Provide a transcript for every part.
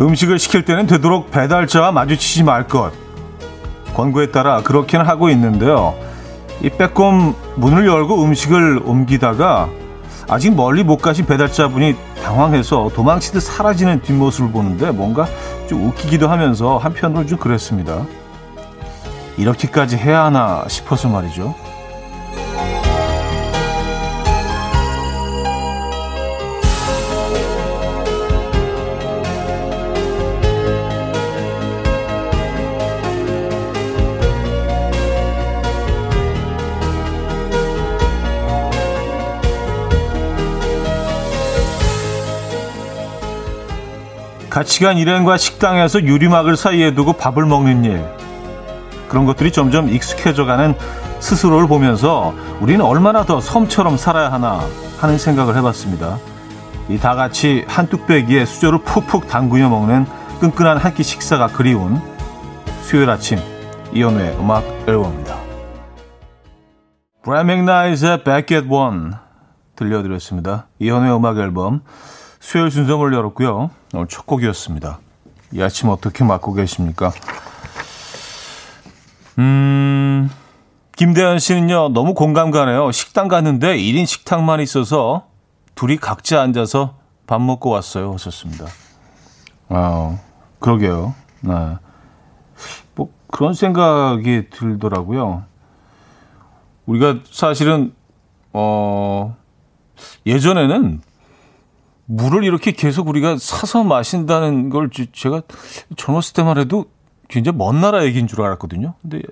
음식을 시킬 때는 되도록 배달자와 마주치지 말 것. 권고에 따라 그렇게는 하고 있는데요. 이 빼꼼 문을 열고 음식을 옮기다가 아직 멀리 못 가신 배달자분이 당황해서 도망치듯 사라지는 뒷모습을 보는데 뭔가 좀 웃기기도 하면서 한편으로 좀 그랬습니다. 이렇게까지 해야 하나 싶어서 말이죠. 같이 간 일행과 식당에서 유리막을 사이에 두고 밥을 먹는 일, 그런 것들이 점점 익숙해져가는 스스로를 보면서 우리는 얼마나 더 섬처럼 살아야 하나 하는 생각을 해봤습니다. 이 다 같이 한 뚝배기에 수저를 푹푹 담그며 먹는 끈끈한 한 끼 식사가 그리운 수요일 아침, 이현우의 음악 앨범입니다. 브라이언 맥나잇의 Back at One 들려드렸습니다. 이현우의 음악 앨범 수요일 순서를 열었고요. 오늘 첫 곡이었습니다. 이 아침 어떻게 맞고 계십니까? 김대현 씨는요. 너무 공감 가네요. 식당 갔는데 1인 식탁만 있어서 둘이 각자 앉아서 밥 먹고 왔어요. 하셨습니다. 아, 그러게요. 네. 뭐 그런 생각이 들더라고요. 우리가 사실은 예전에는 물을 이렇게 계속 우리가 사서 마신다는 걸 제가 젊었을 때만 해도 굉장히 먼 나라 얘기인 줄 알았거든요. 근데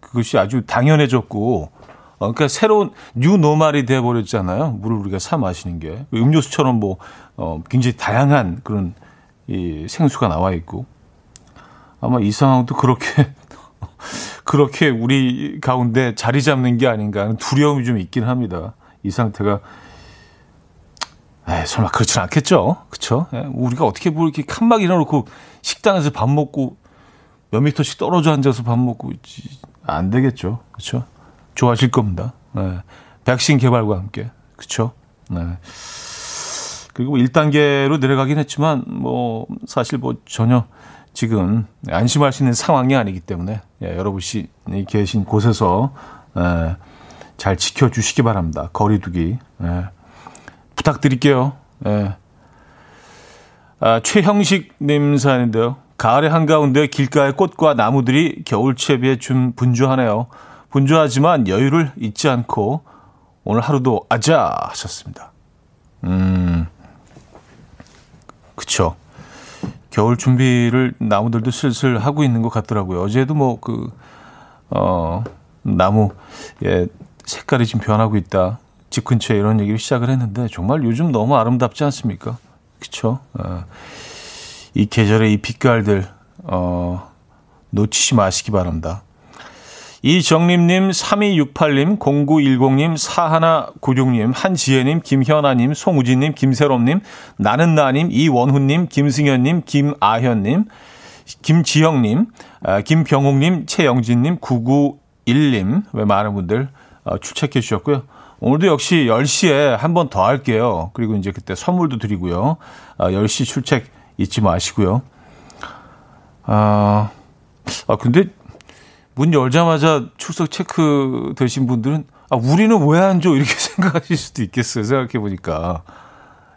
그것이 아주 당연해졌고, 그러니까 새로운 뉴노멀이 돼버렸잖아요. 물을 우리가 사 마시는 게. 음료수처럼 뭐, 굉장히 다양한 그런 이 생수가 나와 있고. 아마 이 상황도 그렇게 우리 가운데 자리 잡는 게 아닌가 하는 두려움이 좀 있긴 합니다. 이 상태가. 설마 그렇진 않겠죠. 그렇죠? 우리가 어떻게 뭐 이렇게 칸막이 내놓고 식당에서 밥 먹고 몇 미터씩 떨어져 앉아서 밥 먹고 안 되겠죠. 그렇죠? 좋아하실 겁니다. 네. 백신 개발과 함께. 그렇죠? 네. 그리고 1단계로 내려가긴 했지만 뭐 사실 뭐 전혀 지금 안심할 수 있는 상황이 아니기 때문에 여러분이 계신 곳에서 잘 지켜주시기 바랍니다. 거리두기. 네. 부탁드릴게요. 예. 아, 최형식님 사연인데요. 가을의 한가운데 길가의 꽃과 나무들이 겨울채 비해 좀 분주하네요. 분주하지만 여유를 잊지 않고 오늘 하루도 아자 하셨습니다. 그쵸. 겨울 준비를 나무들도 슬슬 하고 있는 것 같더라고요. 어제도 뭐 나무 색깔이 좀 변하고 있다. 집 근처에 이런 얘기를 시작을 했는데 정말 요즘 너무 아름답지 않습니까? 그렇죠? 이 계절의 이 빛깔들 놓치지 마시기 바랍니다. 이정림님, 3268님, 0910님, 4196님, 한지혜님, 김현아님, 송우진님, 김세롬님, 나는나님, 이원훈님, 김승현님, 김아현님, 김지영님, 김병욱님, 최영진님, 991님, 왜 많은 분들 출첵해 주셨고요. 오늘도 역시 10시에 한 번 더 할게요. 그리고 이제 그때 선물도 드리고요. 10시 출첵 잊지 마시고요. 근데 문 열자마자 출석 체크 되신 분들은 우리는 왜 안 줘? 이렇게 생각하실 수도 있겠어요. 생각해보니까.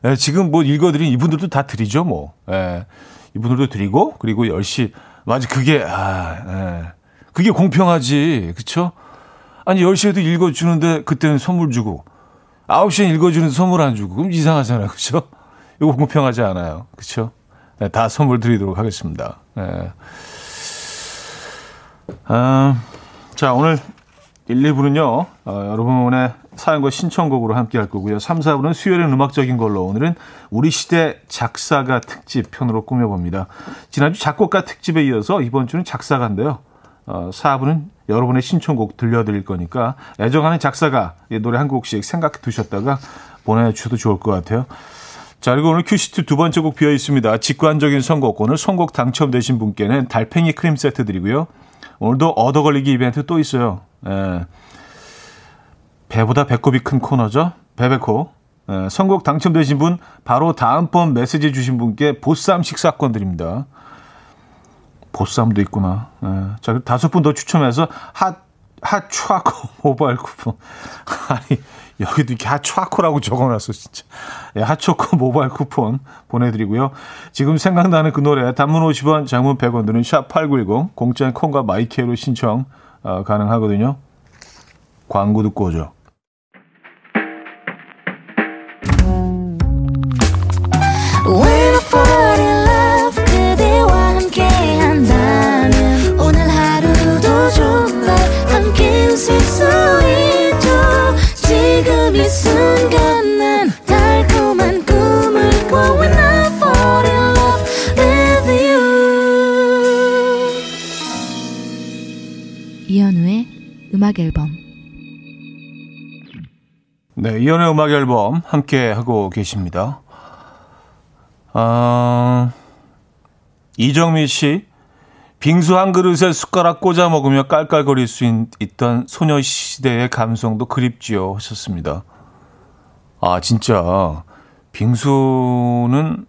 예, 지금 뭐 읽어드린 이분들도 다 드리죠. 뭐. 예, 이분들도 드리고 그리고 10시. 맞아. 그게 공평하지. 그렇죠? 아니 10시에도 읽어주는데 그때는 선물 주고 9시에 읽어주는데 선물 안 주고 그럼 이상하잖아요. 그렇죠? 이거 공평하지 않아요. 그렇죠? 네, 다 선물 드리도록 하겠습니다. 네. 자, 오늘 1, 2부는요. 여러분의 사연과 신청곡으로 함께 할 거고요. 3, 4부는 수요일은 음악적인 걸로 오늘은 우리 시대 작사가 특집 편으로 꾸며봅니다. 지난주 작곡가 특집에 이어서 이번 주는 작사가인데요. 4부는 여러분의 신청곡 들려드릴 거니까 애정하는 작사가 노래 한 곡씩 생각해 두셨다가 보내주셔도 좋을 것 같아요. 자, 그리고 오늘 큐시트 두 번째 곡 비어 있습니다. 직관적인 선곡. 오늘 선곡 당첨되신 분께는 달팽이 크림 세트 드리고요. 오늘도 얻어걸리기 이벤트 또 있어요. 배보다 배꼽이 큰 코너죠. 배배코. 선곡 당첨되신 분 바로 다음번 메시지 주신 분께 보쌈 식사권 드립니다. 보쌈도 있구나. 자, 그럼 5분 더 추첨해서 핫초아코 모바일 쿠폰. 아니, 여기도 이렇게 핫초아코라고 적어놨어, 진짜. 예, 핫초코 모바일 쿠폰 보내드리고요. 지금 생각나는 그 노래, 단문 50원, 장문 100원 드는 샵8910, 공짜인 콩과 마이케로 신청 가능하거든요. 광고 듣고 오죠. 이현우의 음악 앨범. 네, 이현우의 음악 앨범 함께 하고 계십니다. 이정미 씨, 빙수 한 그릇에 숟가락 꽂아 먹으며 깔깔거릴 수 있던 소녀시대의 감성도 그립지요 하셨습니다. 아, 진짜 빙수는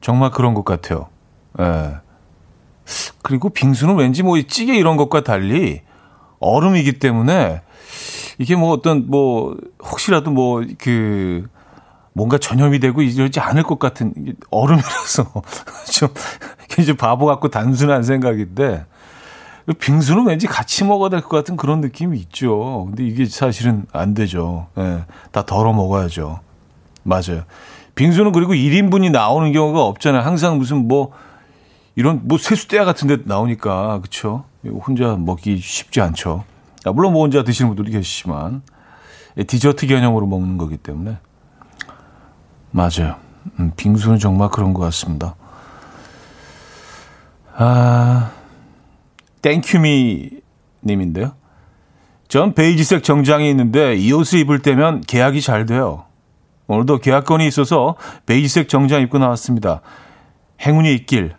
정말 그런 것 같아요. 예. 그리고 빙수는 왠지 뭐 찌개 이런 것과 달리 얼음이기 때문에 이게 뭐 어떤 뭐 혹시라도 뭐 그 뭔가 전염이 되고 이러지 않을 것 같은 얼음이라서 좀 굉장히 바보 같고 단순한 생각인데 빙수는 왠지 같이 먹어야 될 것 같은 그런 느낌이 있죠. 근데 이게 사실은 안 되죠. 예, 다 덜어 먹어야죠. 맞아요. 빙수는 그리고 1인분이 나오는 경우가 없잖아요. 항상 무슨 뭐 이런 뭐 세숫대야 같은 데 나오니까 그렇죠. 혼자 먹기 쉽지 않죠. 물론 뭐 혼자 드시는 분들도 계시지만 디저트 개념으로 먹는 거기 때문에. 맞아요. 빙수는 정말 그런 것 같습니다. 아, 땡큐미 님인데요. 전 베이지색 정장이 있는데 이 옷을 입을 때면 계약이 잘 돼요. 오늘도 계약건이 있어서 베이지색 정장 입고 나왔습니다. 행운이 있길.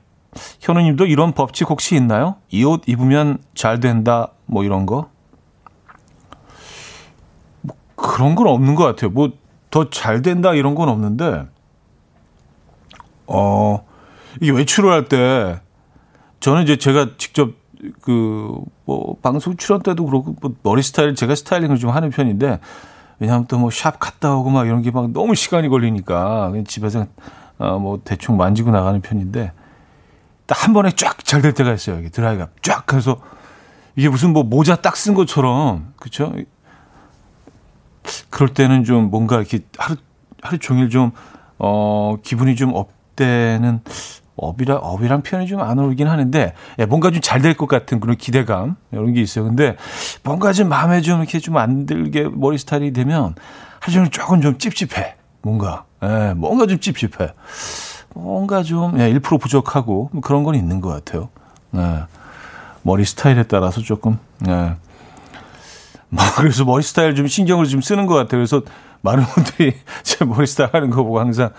현우님도 이런 법칙 혹시 있나요? 이 옷 입으면 잘 된다 뭐 이런 거? 뭐 그런 건 없는 것 같아요. 뭐 더 잘 된다 이런 건 없는데 이게 외출을 할 때 저는 이제 제가 직접 그 뭐 방송 출연 때도 그렇고 뭐 머리 스타일 제가 스타일링을 좀 하는 편인데 왜냐하면 또 뭐 샵 갔다 오고 막 이런 게 막 너무 시간이 걸리니까 그냥 집에서 뭐 대충 만지고 나가는 편인데. 딱 한 번에 쫙 잘 될 때가 있어요. 이게 드라이가 쫙 해서 이게 무슨 뭐 모자 딱 쓴 것처럼 그렇죠? 그럴 때는 좀 뭔가 이렇게 하루 종일 좀 기분이 좀 업되는 업이란 표현이 좀 안 어울리긴 하는데 예, 뭔가 좀 잘 될 것 같은 그런 기대감 이런 게 있어요. 근데 뭔가 좀 마음에 좀 이렇게 좀 안 들게 머리 스타일이 되면 하루 종일 조금 좀 찝찝해. 뭔가 예, 뭔가 좀 찝찝해. 뭔가 좀 1% 부족하고 그런 건 있는 것 같아요. 네. 머리 스타일에 따라서 조금 네. 그래서 머리 스타일 좀 신경을 좀 쓰는 것 같아요. 그래서 많은 분들이 제 머리 스타일 하는 거 보고 항상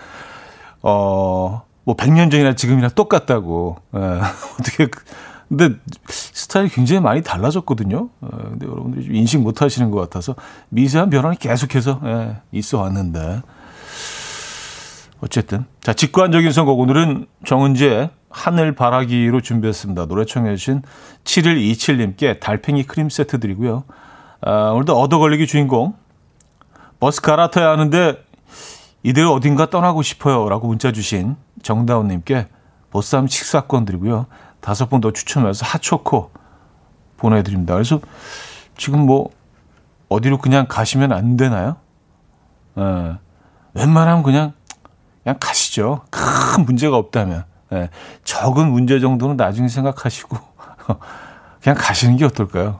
뭐 100년 전이나 지금이나 똑같다고. 네. 어떻게 근데 스타일이 굉장히 많이 달라졌거든요. 근데 여러분들이 좀 인식 못 하시는 것 같아서 미세한 변화는 계속해서 네. 있어 왔는데. 어쨌든 자 직관적인 선곡 오늘은 정은지의 하늘바라기로 준비했습니다. 노래 청해 주신 7127님께 달팽이 크림 세트 드리고요. 오늘도 얻어걸리기 주인공 버스 갈아타야 하는데 이대로 어딘가 떠나고 싶어요 라고 문자 주신 정다운님께 보쌈 식사권 드리고요. 5분 더 추첨해서 핫초코 보내드립니다. 그래서 지금 뭐 어디로 그냥 가시면 안 되나요? 에, 웬만하면 그냥 가시죠. 큰 문제가 없다면. 예, 적은 문제 정도는 나중에 생각하시고 그냥 가시는 게 어떨까요?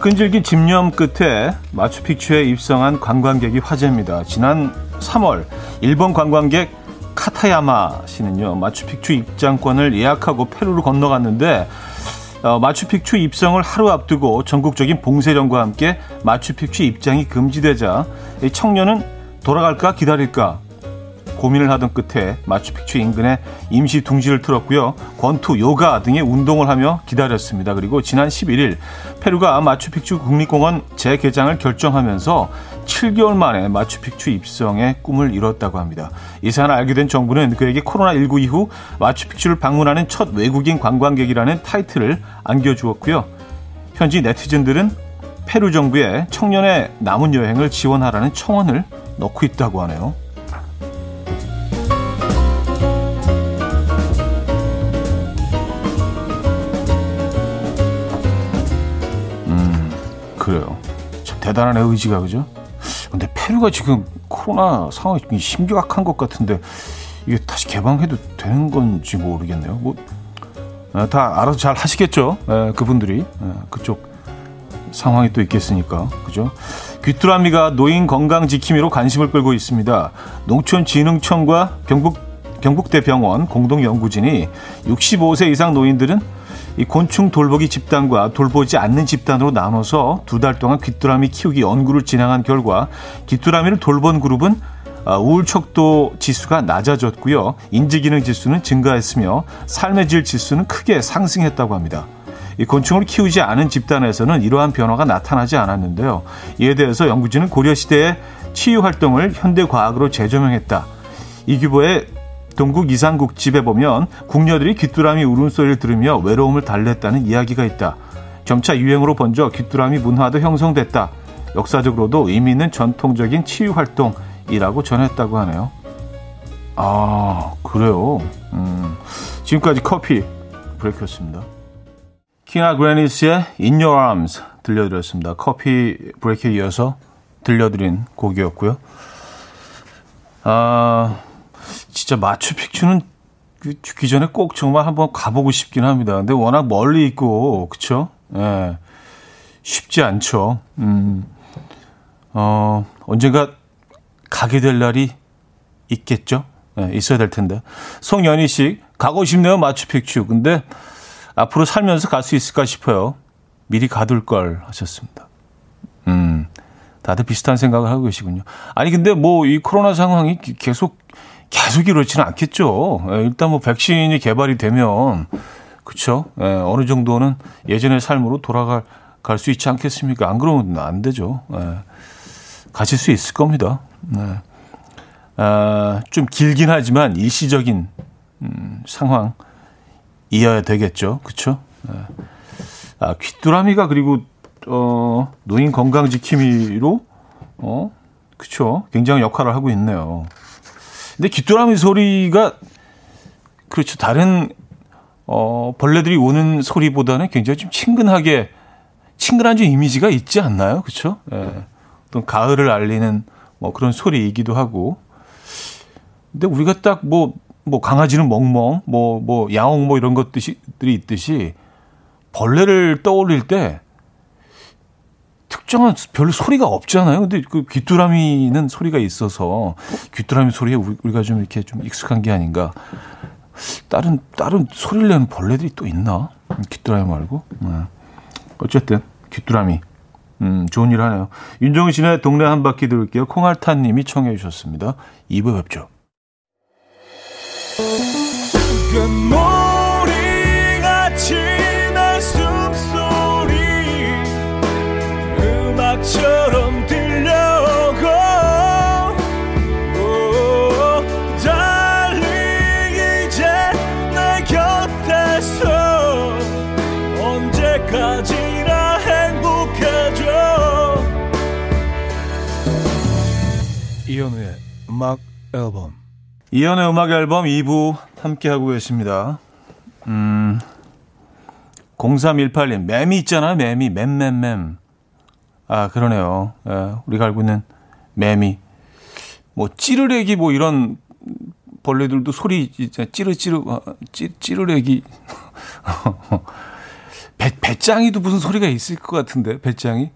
끈질긴 집념 끝에 마추픽추에 입성한 관광객이 화제입니다. 지난 3월 일본 관광객 카타야마 씨는요, 마추픽추 입장권을 예약하고 페루로 건너갔는데 마추픽추 입성을 하루 앞두고 전국적인 봉쇄령과 함께 마추픽추 입장이 금지되자 이 청년은 돌아갈까 기다릴까 고민을 하던 끝에 마추픽추 인근에 임시 둥지를 틀었고요. 권투, 요가 등의 운동을 하며 기다렸습니다. 그리고 지난 11일 페루가 마추픽추 국립공원 재개장을 결정하면서 7개월 만에 마추픽추 입성의 꿈을 이뤘다고 합니다. 이 사안을 알게 된 정부는 그에게 코로나19 이후 마추픽추를 방문하는 첫 외국인 관광객이라는 타이틀을 안겨주었고요. 현지 네티즌들은 페루 정부에 청년의 남은 여행을 지원하라는 청원을 넣고 있다고 하네요. 그래요. 참 대단한 의지가, 그죠? 근데 페루가 지금 코로나 상황이 심각한 것 같은데 이게 다시 개방해도 되는 건지 모르겠네요. 뭐 다 알아서 잘 하시겠죠. 그분들이 그쪽 상황이 또 있겠으니까, 그죠? 귀뚜라미가 노인 건강 지킴이로 관심을 끌고 있습니다. 농촌진흥청과 경북대병원 공동연구진이 65세 이상 노인들은 이 곤충 돌보기 집단과 돌보지 않는 집단으로 나눠서 두 달 동안 귀뚜라미 키우기 연구를 진행한 결과 귀뚜라미를 돌본 그룹은 우울 척도 지수가 낮아졌고요. 인지기능 지수는 증가했으며 삶의 질 지수는 크게 상승했다고 합니다. 이 곤충을 키우지 않은 집단에서는 이러한 변화가 나타나지 않았는데요. 이에 대해서 연구진은 고려시대의 치유활동을 현대과학으로 재조명했다. 이규보의 동국 이상국 집에 보면 궁녀들이 귀뚜라미 울음소리를 들으며 외로움을 달랬다는 이야기가 있다. 점차 유행으로 번져 귀뚜라미 문화도 형성됐다. 역사적으로도 의미 있는 전통적인 치유활동이라고 전했다고 하네요. 아, 그래요. 지금까지 커피 브레이크였습니다. 키나 그래니스의 In Your Arms 들려드렸습니다. 커피 브레이크에 이어서 들려드린 곡이었고요. 진짜 마추픽추는 죽기 전에 꼭 정말 한번 가보고 싶긴 합니다. 근데 워낙 멀리 있고, 그쵸? 예, 쉽지 않죠. 언젠가 가게 될 날이 있겠죠? 예, 있어야 될 텐데. 송연희 씨, 가고 싶네요, 마추픽추. 근데 앞으로 살면서 갈 수 있을까 싶어요. 미리 가둘 걸 하셨습니다. 다들 비슷한 생각을 하고 계시군요. 아니, 근데 뭐 이 코로나 상황이 계속 이렇지는 않겠죠. 일단 뭐 백신이 개발이 되면, 그쵸? 어느 정도는 예전의 삶으로 돌아갈 수 있지 않겠습니까? 안 그러면 안 되죠. 가실 수 있을 겁니다. 좀 길긴 하지만 일시적인 상황이어야 되겠죠. 그쵸? 귀뚜라미가 그리고 노인 건강 지킴이로 그쵸? 굉장히 역할을 하고 있네요. 근데 귀뚜라미 소리가, 그렇죠, 다른 벌레들이 우는 소리보다는 굉장히 좀 친근한 좀 이미지가 있지 않나요? 그렇죠? 예. 어떤 가을을 알리는 뭐 그런 소리이기도 하고. 근데 우리가 딱 뭐 강아지는 멍멍, 뭐 야옹 뭐 이런 것들이 있듯이 벌레를 떠올릴 때 특정한 별로 소리가 없잖아요. 근데 그 귀뚜라미는 소리가 있어서 귀뚜라미 소리에 우리가 좀 이렇게 좀 익숙한 게 아닌가. 다른 소리를 내는 벌레들이 또 있나? 귀뚜라미 말고. 네. 어쨌든 귀뚜라미. 좋은 일 하네요. 윤종신의 동네 한 바퀴 들을게요. 콩알탄님이 청해 주셨습니다. 2부에 뵙죠. 처럼 들려오고 달리 이제 내 곁에서 언제까지나 행복해져. 이현우의 음악 앨범. 이현우의 음악 앨범 2부 함께하고 계십니다. 0318님, 매미 있잖아요. 매미. 맴. 아, 그러네요. 예, 우리가 알고 있는 매미, 뭐 찌르레기, 뭐 이런 벌레들도 소리 찌르레기 배짱이도 무슨 소리가 있을 것 같은데, 배짱이?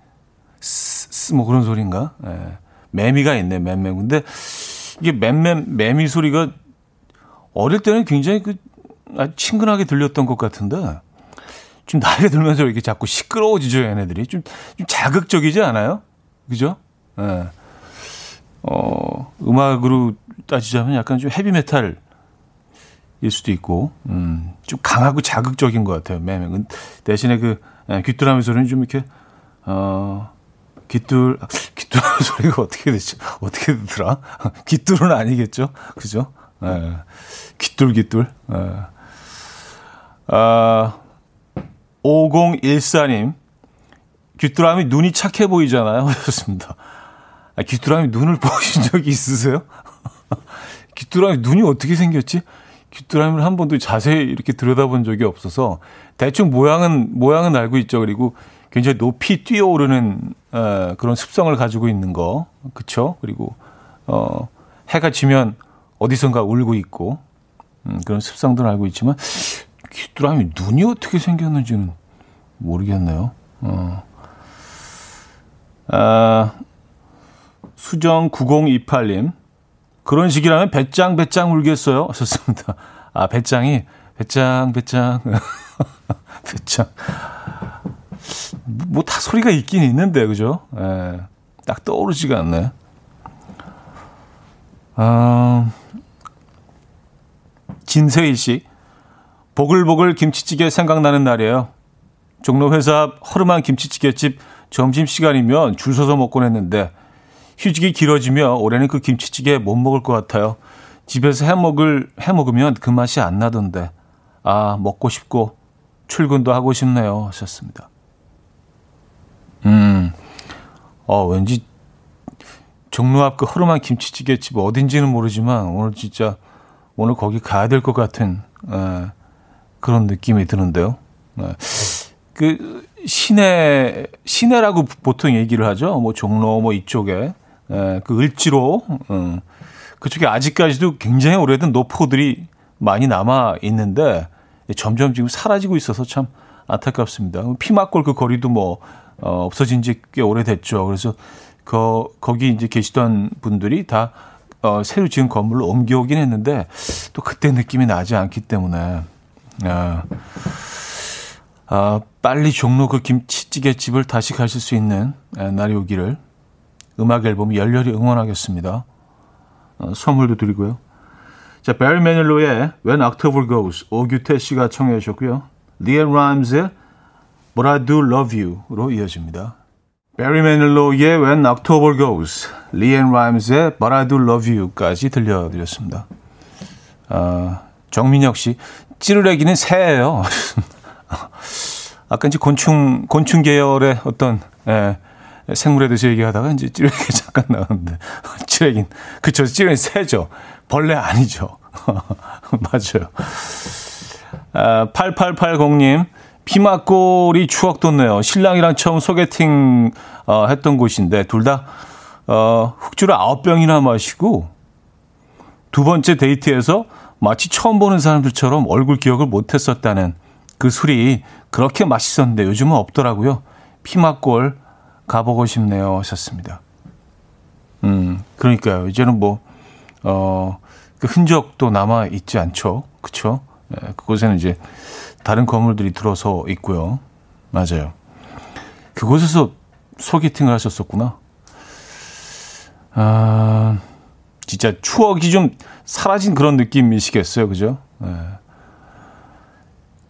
쓰, 뭐 그런 소리인가? 예. 매미가 있네, 맴맴. 근데 이게 매미 소리가 어릴 때는 굉장히 그 아주 친근하게 들렸던 것 같은데, 좀 나이가 들면서 이렇게 자꾸 시끄러워지죠, 얘네들이. 좀 자극적이지 않아요? 그죠? 예. 음악으로 따지자면 약간 좀 헤비메탈, 일 수도 있고, 좀 강하고 자극적인 것 같아요, 매매. 대신에 그, 귀뚜라미 소리는 좀 이렇게, 귀뚜라미 소리가 어떻게 되죠? 어떻게 되더라? 귀뚜는 아니겠죠? 그죠? 예. 귀뚤. 예. 아, 5014님. 귀뚜라미 눈이 착해 보이잖아요. 하셨습니다. 아, 귀뚜라미 눈을 보신 적이 있으세요? 귀뚜라미 눈이 어떻게 생겼지? 귀뚜라미를 한 번도 자세히 이렇게 들여다본 적이 없어서 대충 모양은 알고 있죠. 그리고 굉장히 높이 뛰어오르는 그런 습성을 가지고 있는 거, 그렇죠? 그리고 해가 지면 어디선가 울고 있고 그런 습성들은 알고 있지만 귀뚜라미 눈이 어떻게 생겼는지는 모르겠네요. 수정 9028님. 그런 식이라면 배짱 울겠어요. 좋습니다. 아, 배짱이. 배짱. 뭐 다 소리가 있긴 있는데, 그죠? 예. 딱 떠오르지가 않네. 진세일 씨. 보글보글 김치찌개 생각나는 날이에요. 종로 회사 앞 허름한 김치찌개집 점심시간이면 줄 서서 먹곤 했는데, 휴직이 길어지며 올해는 그 김치찌개 못 먹을 것 같아요. 집에서 해 먹으면 그 맛이 안 나던데. 아, 먹고 싶고 출근도 하고 싶네요. 하셨습니다. 왠지 종로 앞 그 허름한 김치찌개 집 어딘지는 모르지만 오늘 거기 가야 될 것 같은 그런 느낌이 드는데요. 그 시내라고 보통 얘기를 하죠. 뭐 종로 뭐 이쪽에. 그 을지로 그쪽에 아직까지도 굉장히 오래된 노포들이 많이 남아 있는데 점점 지금 사라지고 있어서 참 안타깝습니다. 피막골 그 거리도 뭐 없어진 지 꽤 오래됐죠. 그래서 거기 이제 계시던 분들이 다 새로 지은 건물로 옮겨오긴 했는데 또 그때 느낌이 나지 않기 때문에 빨리 종로 그 김치찌개 집을 다시 가실 수 있는 날이 오기를 음악 앨범 열렬히 응원하겠습니다. 선물도 드리고요. 자, 베리 매닐로의 When October Goes 오규태 씨가 청해 주셨고요. 리앤 라임즈의 But I Do Love You로 이어집니다. 베리 매닐로의 When October Goes, 리앤 라임즈의 But I Do Love You까지 들려드렸습니다. 정민혁 씨, 찌르레기는 새예요. 아까 이제 곤충 계열의 어떤, 생물에 대해서 얘기하다가 이제 찌르기 잠깐 나왔는데. 찌르긴. 그쵸. 찌르긴 새죠. 벌레 아니죠. 맞아요. 8880님. 피막골이 추억 돋네요. 신랑이랑 처음 소개팅, 했던 곳인데, 둘 다, 흑주를 9병이나 마시고, 두 번째 데이트에서 마치 처음 보는 사람들처럼 얼굴 기억을 못했었다는 그 술이 그렇게 맛있었는데 요즘은 없더라고요. 피막골 가보고 싶네요. 하셨습니다. 그러니까요. 이제는 뭐, 그 흔적도 남아있지 않죠. 그쵸? 예, 그곳에는 이제 다른 건물들이 들어서 있고요. 맞아요. 그곳에서 소개팅을 하셨었구나. 아, 진짜 추억이 좀 사라진 그런 느낌이시겠어요. 그죠? 예.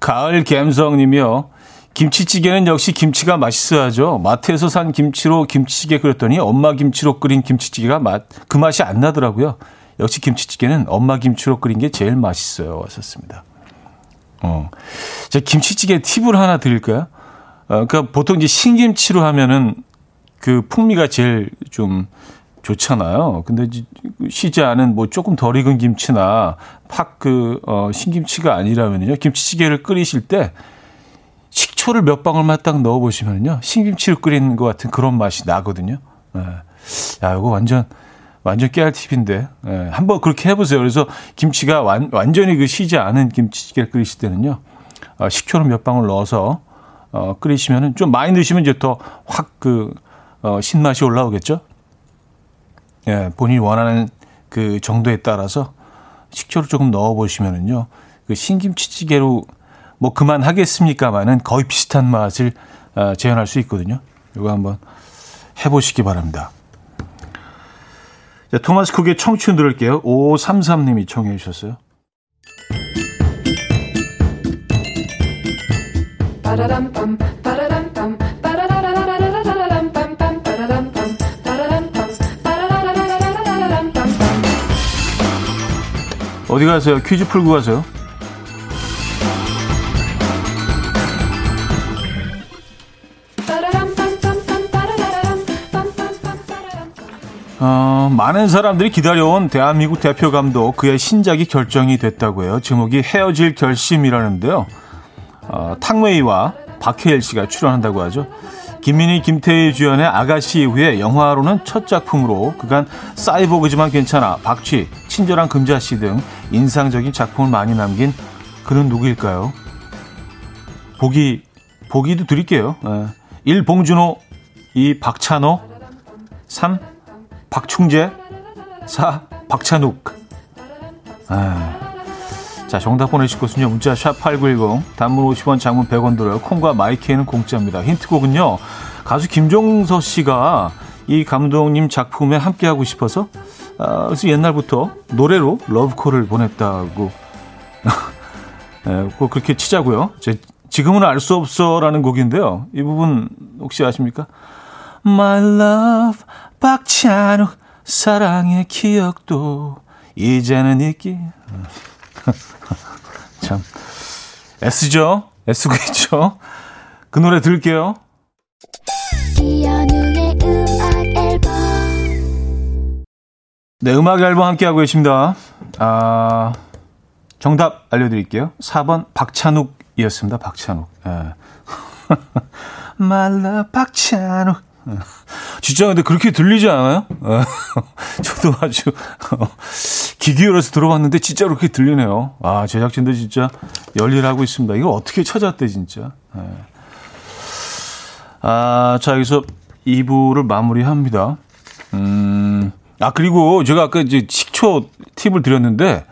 가을 갬성님이요. 김치찌개는 역시 김치가 맛있어야죠. 마트에서 산 김치로 김치찌개 끓였더니 엄마 김치로 끓인 김치찌개가 그 맛이 안 나더라고요. 역시 김치찌개는 엄마 김치로 끓인 게 제일 맛있어요. 하셨습니다. 제가 김치찌개 팁을 하나 드릴까요? 그러니까 보통 이제 신김치로 하면은 그 풍미가 제일 좀 좋잖아요. 근데 쉬지 않은 뭐 조금 덜 익은 김치나 신김치가 아니라면요. 김치찌개를 끓이실 때 식초를 몇 방울만 딱 넣어보시면요. 신김치를 끓이는 것 같은 그런 맛이 나거든요. 예. 야, 이거 완전 깨알 팁인데. 예. 한번 그렇게 해보세요. 그래서 김치가 완전히 그 쉬지 않은 김치찌개를 끓이실 때는요. 식초를 몇 방울 넣어서 끓이시면은 좀 많이 넣으시면 이제 더 확 그 신맛이 올라오겠죠. 예, 본인이 원하는 그 정도에 따라서 식초를 조금 넣어 보시면은요. 그 신김치찌개로 뭐 그만 하겠습니까만은 거의 비슷한 맛을 재현할 수 있거든요. 이거 한번 해보시기 바랍니다. 자, 토마스 쿡의 청춘 들을게요. 5533님이 청해 주셨어요. 어디 가세요? 퀴즈 풀고 가세요. 많은 사람들이 기다려온 대한민국 대표 감독, 그의 신작이 결정이 됐다고 해요. 제목이 헤어질 결심이라는데요. 탕웨이와 박해일 씨가 출연한다고 하죠. 김민희, 김태희 주연의 아가씨 이후에 영화로는 첫 작품으로 그간 사이보그지만 괜찮아, 박쥐, 친절한 금자씨 등 인상적인 작품을 많이 남긴 그는 누구일까요? 보기도 드릴게요. 1. 봉준호 2. 박찬호 3. 박충재 4. 박찬욱. 자, 정답 보내실 곳은요. 문자 샵 8910, 단문 50원, 장문 100원 들어요. 콩과 마이키에는 공짜입니다. 힌트곡은요. 가수 김종서 씨가 이 감독님 작품에 함께하고 싶어서 그래서 옛날부터 노래로 러브콜을 보냈다고 꼭 그렇게 치자고요. 지금은 알 수 없어라는 곡인데요. 이 부분 혹시 아십니까? My love, 박찬욱, 사랑의 기억도 이제는 잊기. 참 S죠? S고 있죠? 그 노래 들을게요. 이현우의 음악 앨범. 네, 음악 앨범 함께하고 계십니다. 정답 알려드릴게요. 4번 박찬욱이었습니다. 박찬욱. 예. 말라 박찬욱. 진짜 근데 그렇게 들리지 않아요? 저도 아주 귀 기울여서 들어봤는데 진짜 그렇게 들리네요. 아, 제작진들 진짜 열일하고 있습니다. 이거 어떻게 찾았대 진짜. 자, 여기서 2부를 마무리합니다. 그리고 제가 아까 이제 식초 팁을 드렸는데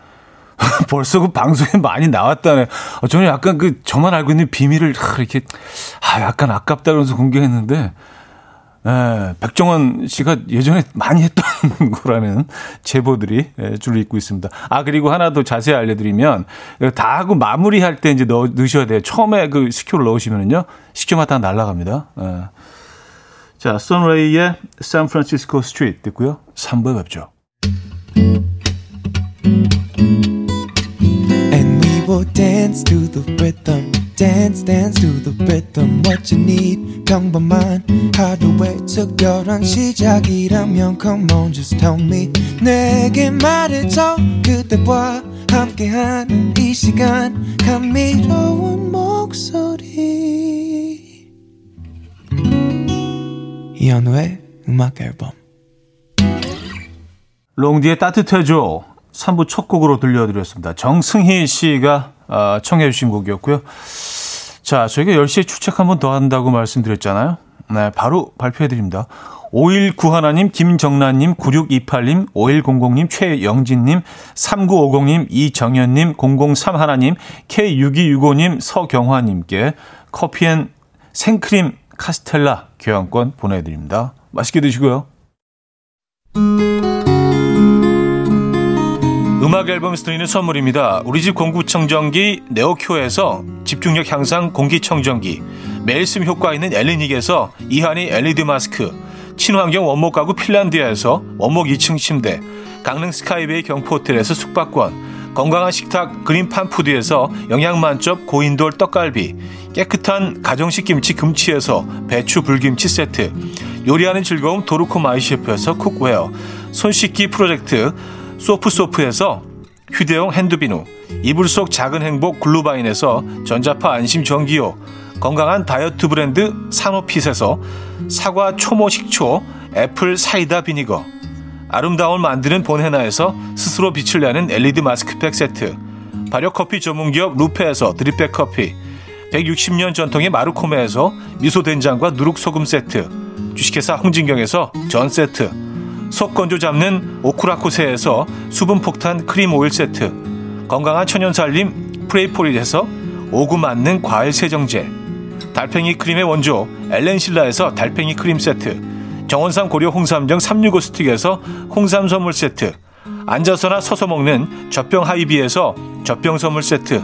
벌써 그 방송에 많이 나왔다네. 저는 약간 그 저만 알고 있는 비밀을 이렇게 약간 아깝다 그러면서 공개했는데. 예, 백종원 씨가 예전에 많이 했던 거라는 제보들이 줄을 잇고 있습니다. 그리고 하나 더 자세히 알려드리면, 다 하고 마무리할 때 이제 넣으셔야 돼요. 처음에 그 식초를 넣으시면은요, 식초맛 다 날아갑니다. 예. 자, 선레이의 샌프란시스코 스트리트 듣고요. 3부에 뵙죠. And we will dance to the rhythm. Dance, dance to the rhythm. What you need, come by mine. 하루에 특별한 시작이라면 come on, just tell me. 내게 말해줘 그대와 함께한 이 시간 감미로운 목소리. 이현우의 음악 앨범. 롱디의 따뜻해줘 3부 첫 곡으로 들려드렸습니다. 정승희 씨가 청해 주신 곡이었고요. 자, 저희가 10시에 추첨 한 번 더 한다고 말씀드렸잖아요. 네, 바로 발표해 드립니다. 5191님, 김정란님, 9628님, 5100님, 최영진님, 3950님, 이정현님, 0031님, K6265님, 서경화님께 커피앤 생크림 카스텔라 교환권 보내드립니다. 맛있게 드시고요. 음악 앨범 스토리는 선물입니다. 우리집 공구청정기 네오큐에서 집중력 향상 공기청정기, 매일 씀 효과 있는 엘리닉에서 이하늬 LED 마스크, 친환경 원목 가구 핀란디아에서 원목 2층 침대, 강릉 스카이베이 경포호텔에서 숙박권, 건강한 식탁 그린팜푸드에서 영양만점 고인돌 떡갈비, 깨끗한 가정식 김치 금치에서 배추 불김치 세트, 요리하는 즐거움 도르코 마이셰프에서 쿡웨어, 손 씻기 프로젝트 소프소프에서 휴대용 핸드비누, 이불 속 작은 행복 글루바인에서 전자파 안심 전기요, 건강한 다이어트 브랜드 산호핏에서 사과 초모 식초 애플 사이다 비니거, 아름다움을 만드는 본헤나에서 스스로 빛을 내는 LED 마스크팩 세트, 발효커피 전문기업 루페에서 드립백커피, 160년 전통의 마루코메에서 미소된장과 누룩소금 세트, 주식회사 홍진경에서 전세트, 속건조 잡는 오쿠라코세에서 수분폭탄 크림 오일 세트, 건강한 천연살림 프레이폴릿에서 오구 맞는 과일 세정제, 달팽이 크림의 원조 엘렌실라에서 달팽이 크림 세트, 정원삼 고려 홍삼정 365스틱에서 홍삼 선물 세트, 앉아서나 서서 먹는 젖병하이비에서 젖병 선물 세트,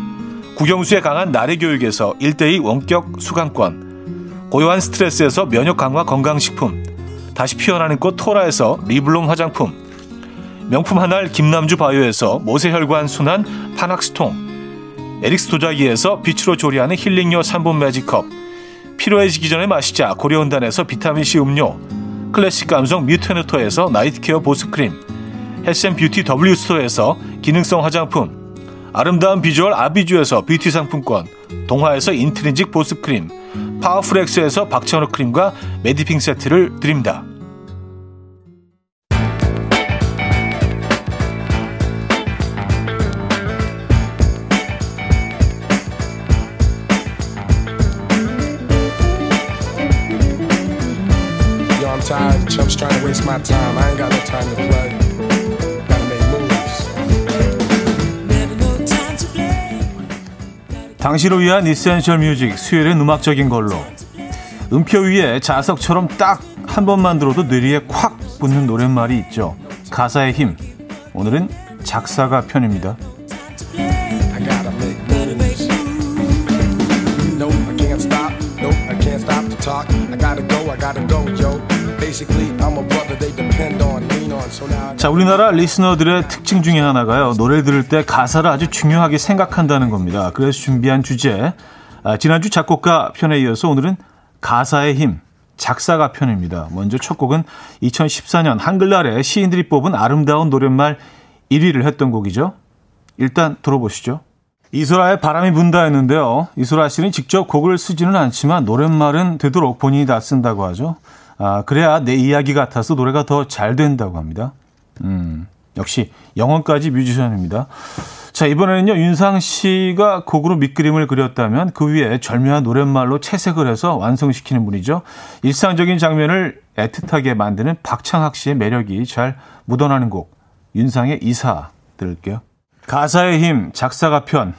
구경수에 강한 나래교육에서 1:2 원격 수강권, 고요한 스트레스에서 면역 강화 건강식품, 다시 피어나는 꽃 토라에서 리블롬 화장품, 명품 한알 김남주 바이오에서 모세혈관 순환 파낙스통, 에릭스 도자기에서 빛으로 조리하는 힐링요 3분 매직컵, 피로해지기 전에 마시자 고려온단에서 비타민C 음료, 클래식 감성 뮤테누토에서 나이트케어 보습크림, 헬샘뷰티 W스토어에서 기능성 화장품, 아름다운 비주얼 아비주에서 뷰티 상품권, 동화에서 인트리직 보습크림, 파워풀엑스에서 박찬호 크림과 메디핑 세트를 드립니다. Yo, I'm tired. Chumps trying to waste my time. I ain't got no time to play. 당신을 위한 이센셜 뮤직, 수요일엔 음악적인 걸로. 음표 위에 자석처럼 딱 한 번만 들어도 뇌리에 콱 붙는 노랫말이 있죠. 가사의 힘. 오늘은 작사가 편입니다. 자, 우리나라 리스너들의 특징 중에 하나가요, 노래 들을 때 가사를 아주 중요하게 생각한다는 겁니다. 그래서 준비한 주제, 지난주 작곡가 편에 이어서 오늘은 가사의 힘, 작사가 편입니다. 먼저 첫 곡은 2014년 한글날에 시인들이 뽑은 아름다운 노랫말 1위를 했던 곡이죠. 일단 들어보시죠. 이소라의 바람이 분다였는데요. 이소라 씨는 직접 곡을 쓰지는 않지만 노랫말은 되도록 본인이 다 쓴다고 하죠. 그래야 내 이야기 같아서 노래가 더 잘 된다고 합니다. 역시 영혼까지 뮤지션입니다. 자, 이번에는요, 윤상 씨가 곡으로 밑그림을 그렸다면 그 위에 절묘한 노랫말로 채색을 해서 완성시키는 분이죠. 일상적인 장면을 애틋하게 만드는 박창학 씨의 매력이 잘 묻어나는 곡, 윤상의 이사 들을게요. 가사의 힘, 작사가 편.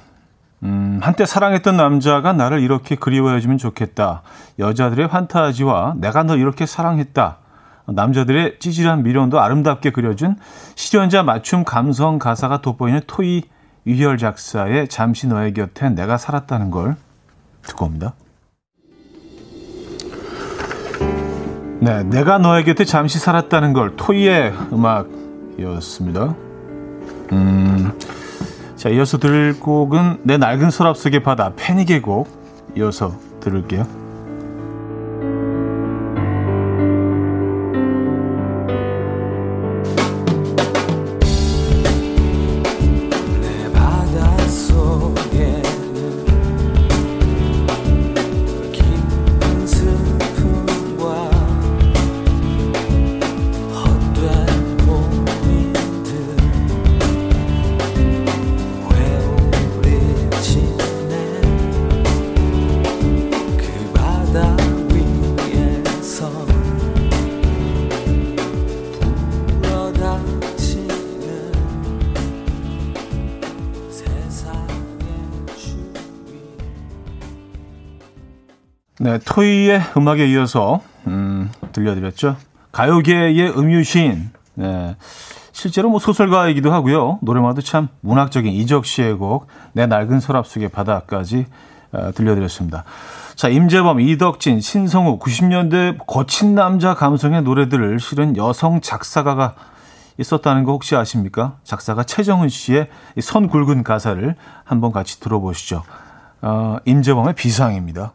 한때 사랑했던 남자가 나를 이렇게 그리워해주면 좋겠다. 여자들의 판타지와 내가 널 이렇게 사랑했다. 남자들의 찌질한 미련도 아름답게 그려준 실현자 맞춤 감성 가사가 돋보이는 토이 유열 작사의 잠시 너의 곁엔 내가 살았다는 걸 듣고 옵니다. 네, 내가 너의 곁에 잠시 살았다는 걸, 토이의 음악이었습니다. 자, 이어서 들을 곡은 내 낡은 서랍 속의 바다, 패닉의 곡 이어서 들을게요. 네, 토이의 음악에 이어서 들려드렸죠. 가요계의 음유시인, 네, 실제로 뭐 소설가이기도 하고요. 노래마도 참 문학적인 이적 씨의 곡, 내 낡은 서랍 속의 바다까지 들려드렸습니다. 자, 임재범, 이덕진, 신성우, 90년대 거친 남자 감성의 노래들을 실은 여성 작사가가 있었다는 거 혹시 아십니까? 작사가 최정은 씨의 선 굵은 가사를 한번 같이 들어보시죠. 임재범의 비상입니다.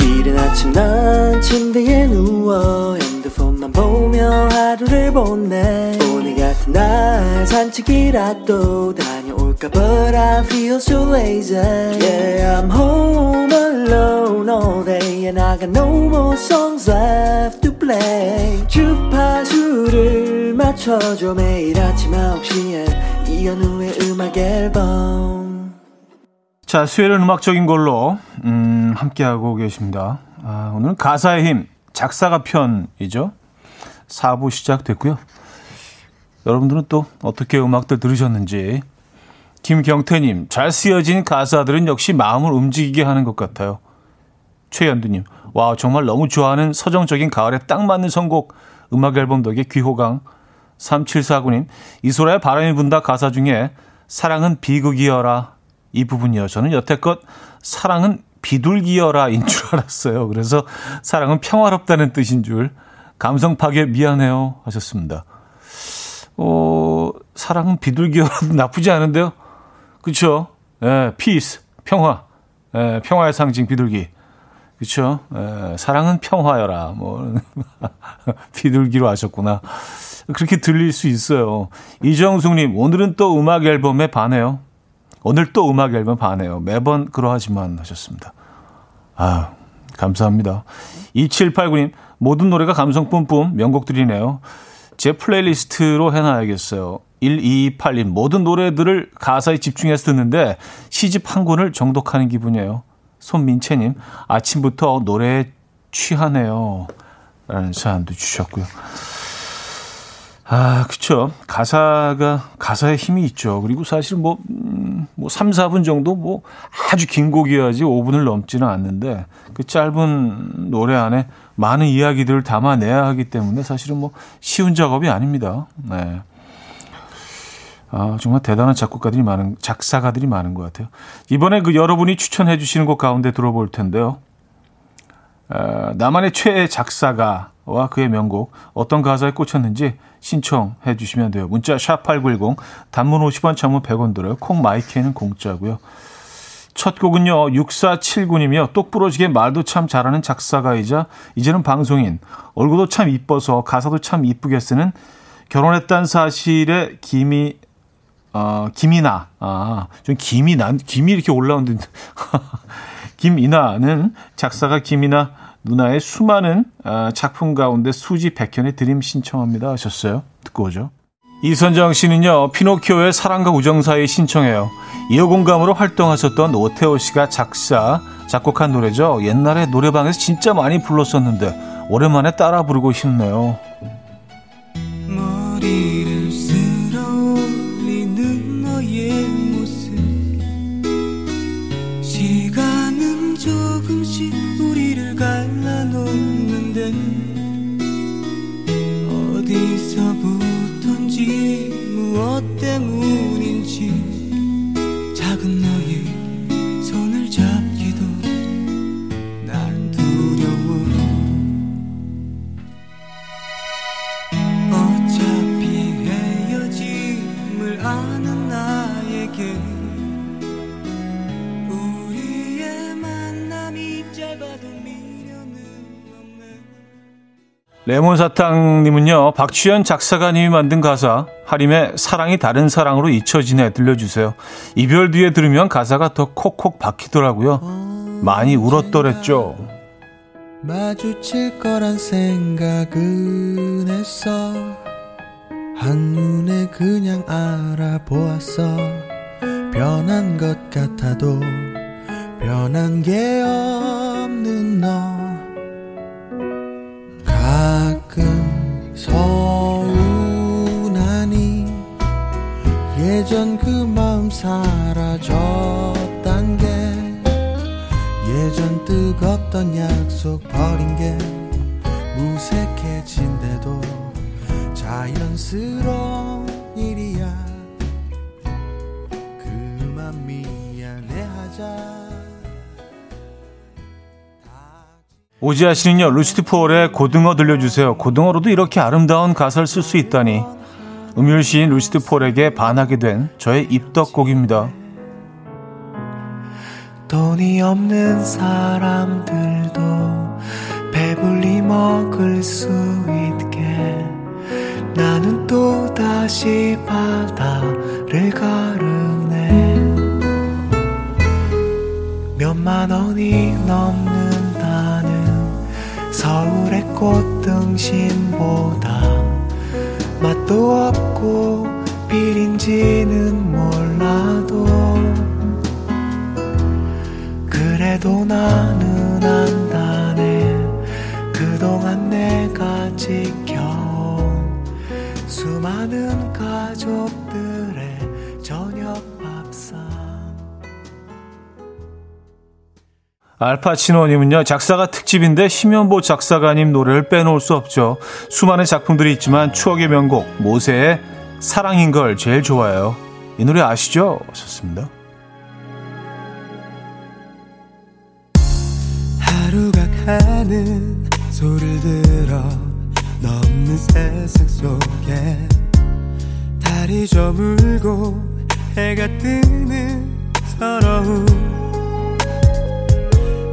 이른 아침 난 침대에 누워 핸드폰만 보며 하루를 보내. 오늘 같은 날 산책이라도 다녀올까. But I feel so lazy. Yeah, I'm home alone all day and I got no more songs left to play. 주파수를 맞춰줘. 매일 아침 9시에 이현우의 음악 앨범. 자, 수요일은 음악적인 걸로 함께하고 계십니다. 아, 오늘은 가사의 힘, 작사가 편이죠. 4부 시작됐고요. 여러분들은 또 어떻게 음악들 들으셨는지. 김경태님, 잘 쓰여진 가사들은 역시 마음을 움직이게 하는 것 같아요. 최연두님, 와, 정말 너무 좋아하는 서정적인 가을에 딱 맞는 선곡, 음악 앨범 덕에 귀호강. 3749님, 이소라의 바람이 분다 가사 중에 사랑은 비극이여라 이 부분이요. 저는 여태껏 사랑은 비둘기여라인 줄 알았어요. 그래서 사랑은 평화롭다는 뜻인 줄. 감성 파괴 미안해요 하셨습니다. 사랑은 비둘기여라도 나쁘지 않은데요. 그렇죠? 예, peace, 평화. 예, 평화의 상징 비둘기. 그렇죠? 예, 사랑은 평화여라. 뭐 비둘기로 하셨구나. 그렇게 들릴 수 있어요. 이정숙님, 오늘은 또 음악 앨범에 반해요. 오늘 또 음악 앨범 반해요. 매번 그러하지만 하셨습니다. 아, 감사합니다. 2789님, 모든 노래가 감성 뿜뿜 명곡들이네요. 제 플레이리스트로 해놔야겠어요. 1228님, 모든 노래들을 가사에 집중해서 듣는데 시집 한 권을 정독하는 기분이에요. 손민채님, 아침부터 노래에 취하네요 라는 사연도 주셨고요. 아, 그쵸. 가사의 힘이 있죠. 그리고 사실 3, 4분 정도 아주 긴 곡이어야지 5분을 넘지는 않는데 그 짧은 노래 안에 많은 이야기들을 담아내야 하기 때문에 사실은 쉬운 작업이 아닙니다. 네. 아, 정말 대단한 작사가들이 많은 것 같아요. 이번에 여러분이 추천해 주시는 곡 가운데 들어볼 텐데요. 나만의 최애 작사가와 그의 명곡, 어떤 가사에 꽂혔는지 신청해 주시면 돼요. 문자 #8910, 단문 50원, 장문 100원 들어요. 콩 마이케는 공짜고요. 첫 곡은요, 6479님이요. 똑부러지게 말도 참 잘하는 작사가이자 이제는 방송인, 얼굴도 참 이뻐서 가사도 참 이쁘게 쓰는, 결혼했다는 사실에 김이나는 작사가 김이나 누나의 수많은 작품 가운데 수지 100편의 드림 신청합니다 하셨어요. 듣고 오죠. 이선정 씨는요, 피노키오의 사랑과 우정 사이 신청해요. 이어공감으로 활동하셨던 오태호 씨가 작곡한 노래죠. 옛날에 노래방에서 진짜 많이 불렀었는데 오랜만에 따라 부르고 싶네요. 머리를 쓸어 올리는 너의 모습, 시간은 조금씩 우리를 갈라놓는데 어디서부턴지 무엇 때문인지 작은 너의 손을 잡기도 난 두려워. 레몬사탕님은요, 박추현 작사가님이 만든 가사 하림의 사랑이 다른 사랑으로 잊혀지네 들려주세요. 이별 뒤에 들으면 가사가 더 콕콕 박히더라고요. 많이 울었더랬죠. 마주칠 거란 생각은 했어. 한눈에 그냥 알아보았어. 변한 것 같아도 변한 게 없는 너. 가끔 서운하니 예전 그 마음 사라졌단 게, 예전 뜨겁던 약속 버린 게 무색해진대도 자연스러운 일이야. 그만 미안해하자. 오지아 씨는요, 루시드 폴의 고등어 들려주세요. 고등어로도 이렇게 아름다운 가사를 쓸 수 있다니. 음율 시인 루시드 폴에게 반하게 된 저의 입덕곡입니다. 돈이 없는 사람들도 배불리 먹을 수 있게 나는 또 다시 바다를 가르네. 몇만 원이 넘는 서울의 꽃등심보다 맛도 없고 비린지는 몰라도 그래도 나는 안다네. 그동안 내가 지켜온 수많은 가족들의 저녁밥상. 알파치노님은요, 작사가 특집인데 심연보 작사가님 노래를 빼놓을 수 없죠. 수많은 작품들이 있지만 추억의 명곡 모세의 사랑인걸 제일 좋아요. 이 노래 아시죠? 좋습니다. 하루가 가는 소리를 들어 넘는 세상 속에 달이 저물고 해가 뜨는 서러움.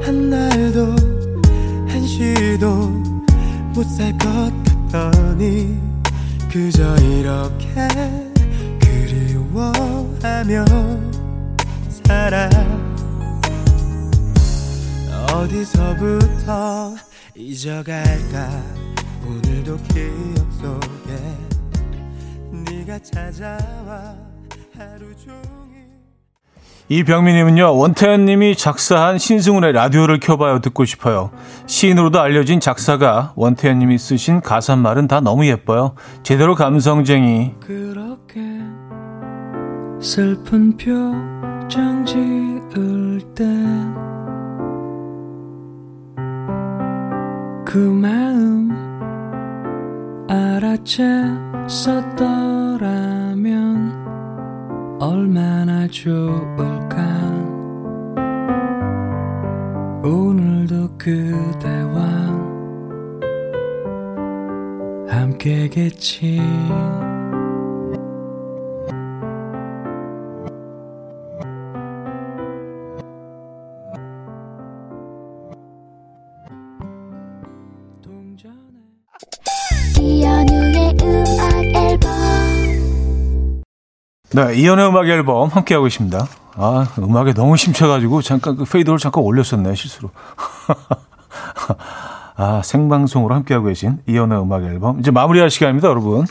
한 날도 한 시도 못 살 것 같더니 그저 이렇게 그리워하며 살아. 어디서부터 잊어갈까 오늘도 기억 속에 네가 찾아와 하루 종일. 이병민님은요, 원태현님이 작사한 신승훈의 라디오를 켜봐요 듣고 싶어요. 시인으로도 알려진 작사가 원태현님이 쓰신 가사말은 다 너무 예뻐요. 제대로 감성쟁이. 그렇게 슬픈 표정 지을 땐 그 마음 알아챘었더라면 얼마나 좋을까. 오늘도 그대와 함께겠지. 네, 이연의 음악 앨범 함께하고 있습니다. 아, 음악에 너무 심취해가지고 잠깐 그 페이드를 잠깐 올렸었네요, 실수로. 아, 생방송으로 함께하고 계신 이연의 음악 앨범. 이제 마무리할 시간입니다, 여러분.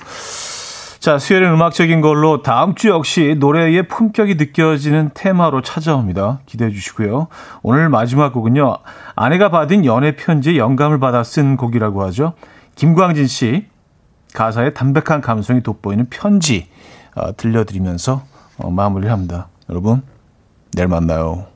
자, 수요일은 음악적인 걸로 다음 주 역시 노래의 품격이 느껴지는 테마로 찾아옵니다. 기대해 주시고요. 오늘 마지막 곡은요, 아내가 받은 연애 편지에 영감을 받아 쓴 곡이라고 하죠. 김광진 씨 가사에 담백한 감성이 돋보이는 편지. 들려드리면서 마무리를 합니다. 여러분, 내일 만나요.